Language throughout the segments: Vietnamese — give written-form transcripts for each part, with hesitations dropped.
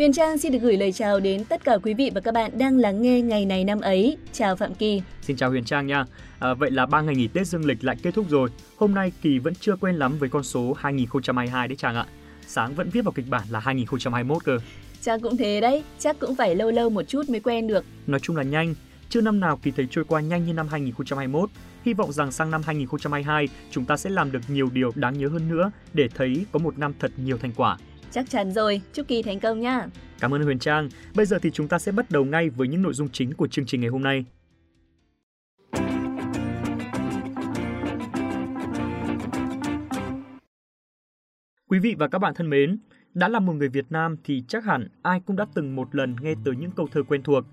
Huyền Trang xin được gửi lời chào đến tất cả quý vị và các bạn đang lắng nghe Ngày này năm ấy. Chào Phạm Kỳ. Xin chào Huyền Trang nha. Vậy là 3 ngày nghỉ Tết dương lịch lại kết thúc rồi. Hôm nay Kỳ vẫn chưa quen lắm với con số 2022 đấy Trang ạ. Sáng vẫn viết vào kịch bản là 2021 cơ. Trang cũng thế đấy, chắc cũng phải lâu lâu một chút mới quen được. Nói chung là nhanh, chưa năm nào Kỳ thấy trôi qua nhanh như năm 2021. Hy vọng rằng sang năm 2022 chúng ta sẽ làm được nhiều điều đáng nhớ hơn nữa để thấy có một năm thật nhiều thành quả. Chắc chắn rồi, chúc Kỳ thành công nha. Cảm ơn Huyền Trang. Bây giờ thì chúng ta sẽ bắt đầu ngay với những nội dung chính của chương trình ngày hôm nay. Quý vị và các bạn thân mến, đã là một người Việt Nam thì chắc hẳn ai cũng đã từng một lần nghe tới những câu thơ quen thuộc.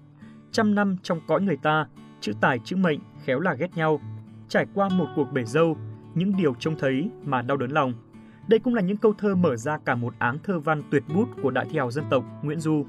Trăm năm trong cõi người ta, chữ tài chữ mệnh khéo là ghét nhau. Trải qua một cuộc bể dâu, những điều trông thấy mà đau đớn lòng. Đây cũng là những câu thơ mở ra cả một áng thơ văn tuyệt bút của đại thi hào dân tộc Nguyễn Du.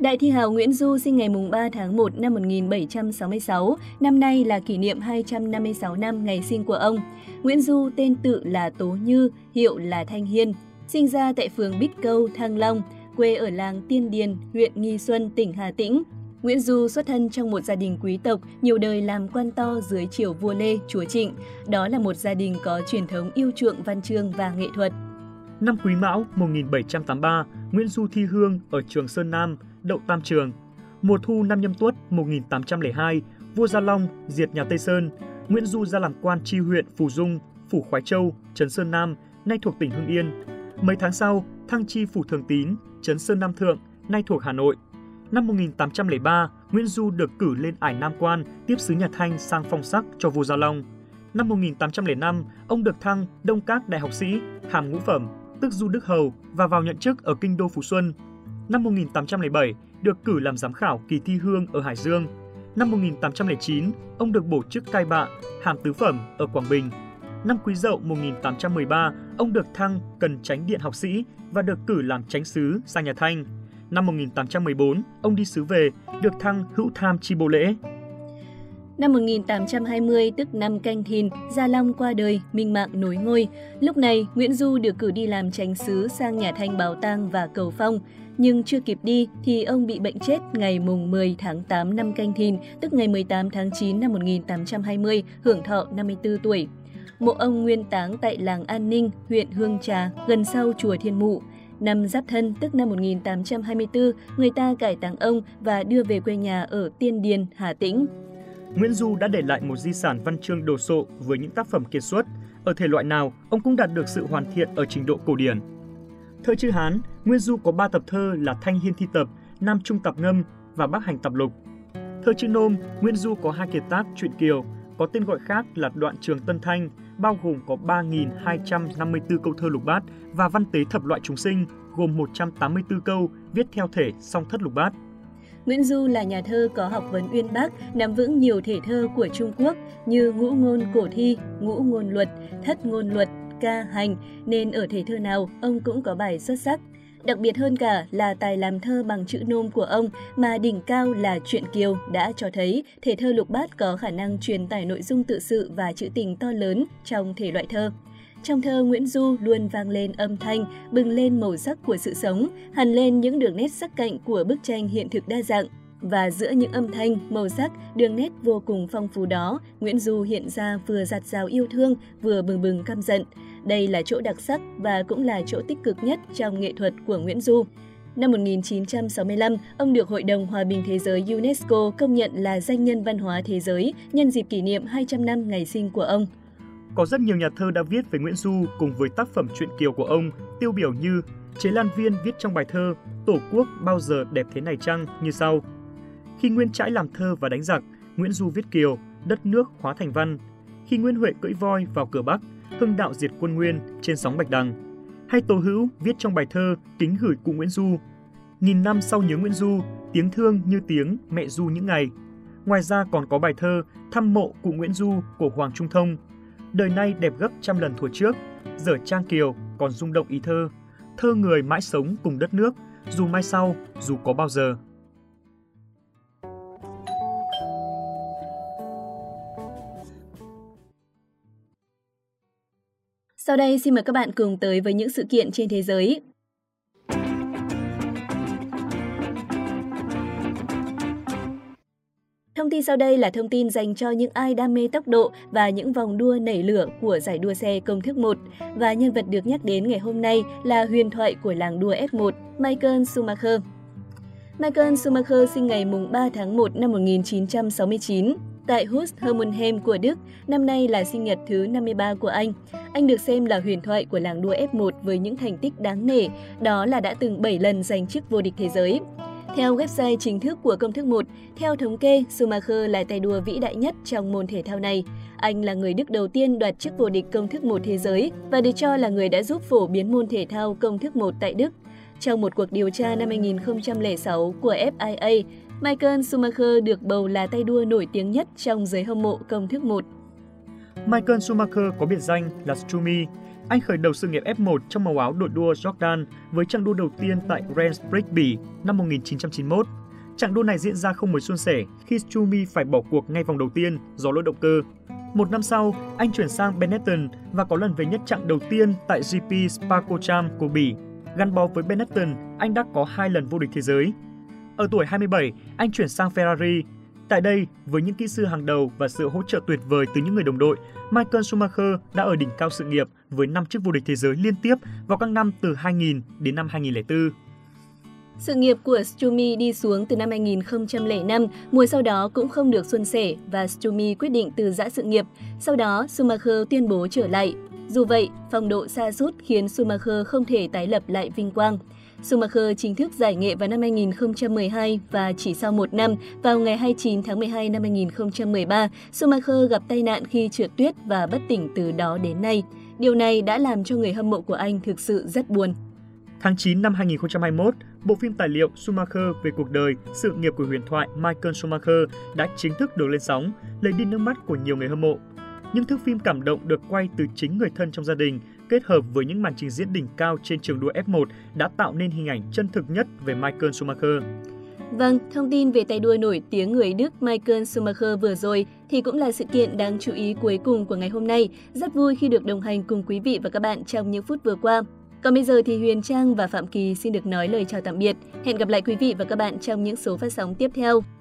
Đại thi hào Nguyễn Du sinh ngày 3 tháng 1 năm 1766, năm nay là kỷ niệm 256 năm ngày sinh của ông. Nguyễn Du tên tự là Tố Như, hiệu là Thanh Hiên, sinh ra tại phường Bích Câu, Thăng Long, quê ở làng Tiên Điền, huyện Nghi Xuân, tỉnh Hà Tĩnh. Nguyễn Du xuất thân trong một gia đình quý tộc, nhiều đời làm quan to dưới triều vua Lê, chúa Trịnh. Đó là một gia đình có truyền thống yêu chuộng văn chương và nghệ thuật. Năm Quý Mão 1783, Nguyễn Du thi hương ở trường Sơn Nam, đậu tam trường. Mùa thu năm Nhâm Tuất 1802, vua Gia Long diệt nhà Tây Sơn. Nguyễn Du ra làm quan tri huyện Phù Dung, phủ Khói Châu, Trấn Sơn Nam, nay thuộc tỉnh Hưng Yên. Mấy tháng sau, thăng tri phủ Thường Tín, Trấn Sơn Nam Thượng, nay thuộc Hà Nội. Năm 1803, Nguyễn Du được cử lên ải Nam Quan tiếp sứ Nhà Thanh sang phong sắc cho vua Gia Long. Năm 1805, ông được thăng Đông Các đại học sĩ, hàm ngũ phẩm, tức Du Đức Hầu và vào nhận chức ở kinh đô Phú Xuân. Năm 1807, được cử làm giám khảo kỳ thi hương ở Hải Dương. Năm 1809, ông được bổ chức cai bạ, hàm tứ phẩm ở Quảng Bình. Năm Quý Dậu 1813, ông được thăng Cần Chánh điện học sĩ và được cử làm chánh sứ sang Nhà Thanh. Năm 1814, ông đi sứ về, được thăng hữu tham chi bộ lễ. Năm 1820, tức năm Canh Thìn, Gia Long qua đời, Minh Mạng nối ngôi. Lúc này, Nguyễn Du được cử đi làm chánh sứ sang Nhà Thanh báo tang và cầu phong. Nhưng chưa kịp đi thì ông bị bệnh chết ngày 10 tháng 8 năm Canh Thìn, tức ngày 18 tháng 9 năm 1820, hưởng thọ 54 tuổi. Mộ ông nguyên táng tại làng An Ninh, huyện Hương Trà, gần sau chùa Thiên Mụ. Năm Giáp Thân, tức năm 1824, người ta cải táng ông và đưa về quê nhà ở Tiên Điền, Hà Tĩnh. Nguyễn Du đã để lại một di sản văn chương đồ sộ với những tác phẩm kiệt xuất. Ở thể loại nào, ông cũng đạt được sự hoàn thiện ở trình độ cổ điển. Thơ chữ Hán, Nguyễn Du có 3 tập thơ là Thanh Hiên Thi Tập, Nam Trung Tạp Ngâm và Bắc Hành Tạp Lục. Thơ chữ Nôm, Nguyễn Du có 2 kiệt tác Truyện Kiều, có tên gọi khác là Đoạn Trường Tân Thanh, bao gồm có 3.254 câu thơ lục bát và văn tế thập loại chúng sinh, gồm 184 câu viết theo thể song thất lục bát. Nguyễn Du là nhà thơ có học vấn uyên bác, nắm vững nhiều thể thơ của Trung Quốc như Ngũ Ngôn Cổ Thi, Ngũ Ngôn Luật, Thất Ngôn Luật, Ca Hành, nên ở thể thơ nào ông cũng có bài xuất sắc. Đặc biệt hơn cả là tài làm thơ bằng chữ Nôm của ông mà đỉnh cao là Truyện Kiều đã cho thấy thể thơ lục bát có khả năng truyền tải nội dung tự sự và trữ tình to lớn trong thể loại thơ. Trong thơ Nguyễn Du luôn vang lên âm thanh, bừng lên màu sắc của sự sống, hằn lên những đường nét sắc cạnh của bức tranh hiện thực đa dạng. Và giữa những âm thanh, màu sắc, đường nét vô cùng phong phú đó, Nguyễn Du hiện ra vừa dạt dào yêu thương, vừa bừng bừng căm giận. Đây là chỗ đặc sắc và cũng là chỗ tích cực nhất trong nghệ thuật của Nguyễn Du. Năm 1965, ông được Hội đồng Hòa bình Thế giới UNESCO công nhận là danh nhân văn hóa thế giới nhân dịp kỷ niệm 200 năm ngày sinh của ông. Có rất nhiều nhà thơ đã viết về Nguyễn Du cùng với tác phẩm Truyện Kiều của ông, tiêu biểu như Chế Lan Viên viết trong bài thơ Tổ quốc bao giờ đẹp thế này chăng như sau. Khi Nguyên Trãi làm thơ và đánh giặc, Nguyễn Du viết Kiều, đất nước hóa thành văn. Khi Nguyễn Huệ cưỡi voi vào cửa Bắc, Hưng Đạo diệt quân Nguyên trên sóng Bạch Đằng. Hay Tô Hữu viết trong bài thơ Kính gửi cụ Nguyễn Du. Nghìn năm sau nhớ Nguyễn Du, tiếng thương như tiếng mẹ Du những ngày. Ngoài ra còn có bài thơ Thăm mộ cụ Nguyễn Du của Hoàng Trung Thông. Đời nay đẹp gấp trăm lần thuở trước, giờ Trang Kiều còn rung động ý thơ. Thơ người mãi sống cùng đất nước, dù mai sau, dù có bao giờ. Sau đây xin mời các bạn cùng tới với những sự kiện trên thế giới. Thông tin sau đây là thông tin dành cho những ai đam mê tốc độ và những vòng đua nảy lửa của giải đua xe công thức 1. Và nhân vật được nhắc đến ngày hôm nay là huyền thoại của làng đua F1, Michael Schumacher. Michael Schumacher sinh ngày 3 tháng 1 năm 1969 tại Hürth-Hermannheim của Đức, năm nay là sinh nhật thứ 53 của anh. Anh được xem là huyền thoại của làng đua F1 với những thành tích đáng nể, đó là đã từng 7 lần giành chức vô địch thế giới. Theo website chính thức của công thức 1, theo thống kê, Schumacher là tay đua vĩ đại nhất trong môn thể thao này. Anh là người Đức đầu tiên đoạt chức vô địch công thức 1 thế giới và được cho là người đã giúp phổ biến môn thể thao công thức 1 tại Đức. Trong một cuộc điều tra năm 2006 của FIA, Michael Schumacher được bầu là tay đua nổi tiếng nhất trong giới hâm mộ công thức 1. Michael Schumacher có biệt danh là Schumi. Anh khởi đầu sự nghiệp F1 trong màu áo đội đua Jordan với chặng đua đầu tiên tại Rens Brigby năm 1991. Chặng đua này diễn ra không mấy suôn sẻ khi Schumi phải bỏ cuộc ngay vòng đầu tiên do lỗi động cơ. Một năm sau, anh chuyển sang Benetton và có lần về nhất chặng đầu tiên tại GP Spa-Cocham của Bỉ. Gắn bó với Benetton, anh đã có 2 lần vô địch thế giới. Ở tuổi 27, anh chuyển sang Ferrari. Tại đây, với những kỹ sư hàng đầu và sự hỗ trợ tuyệt vời từ những người đồng đội, Michael Schumacher đã ở đỉnh cao sự nghiệp với 5 chức vô địch thế giới liên tiếp vào các năm từ 2000 đến năm 2004. Sự nghiệp của Schumi đi xuống từ năm 2005, mùa sau đó cũng không được suôn sẻ và Schumi quyết định từ giã sự nghiệp. Sau đó, Schumacher tuyên bố trở lại. Dù vậy, phong độ sa sút khiến Schumacher không thể tái lập lại vinh quang. Schumacher chính thức giải nghệ vào năm 2012 và chỉ sau một năm, vào ngày 29 tháng 12 năm 2013, Schumacher gặp tai nạn khi trượt tuyết và bất tỉnh từ đó đến nay. Điều này đã làm cho người hâm mộ của anh thực sự rất buồn. Tháng 9 năm 2021, bộ phim tài liệu Schumacher về cuộc đời, sự nghiệp của huyền thoại Michael Schumacher đã chính thức được lên sóng, lấy đi nước mắt của nhiều người hâm mộ. Những thước phim cảm động được quay từ chính người thân trong gia đình, kết hợp với những màn trình diễn đỉnh cao trên trường đua F1 đã tạo nên hình ảnh chân thực nhất về Michael Schumacher. Vâng, thông tin về tay đua nổi tiếng người Đức Michael Schumacher vừa rồi thì cũng là sự kiện đáng chú ý cuối cùng của ngày hôm nay. Rất vui khi được đồng hành cùng quý vị và các bạn trong những phút vừa qua. Còn bây giờ thì Huyền Trang và Phạm Kỳ xin được nói lời chào tạm biệt. Hẹn gặp lại quý vị và các bạn trong những số phát sóng tiếp theo.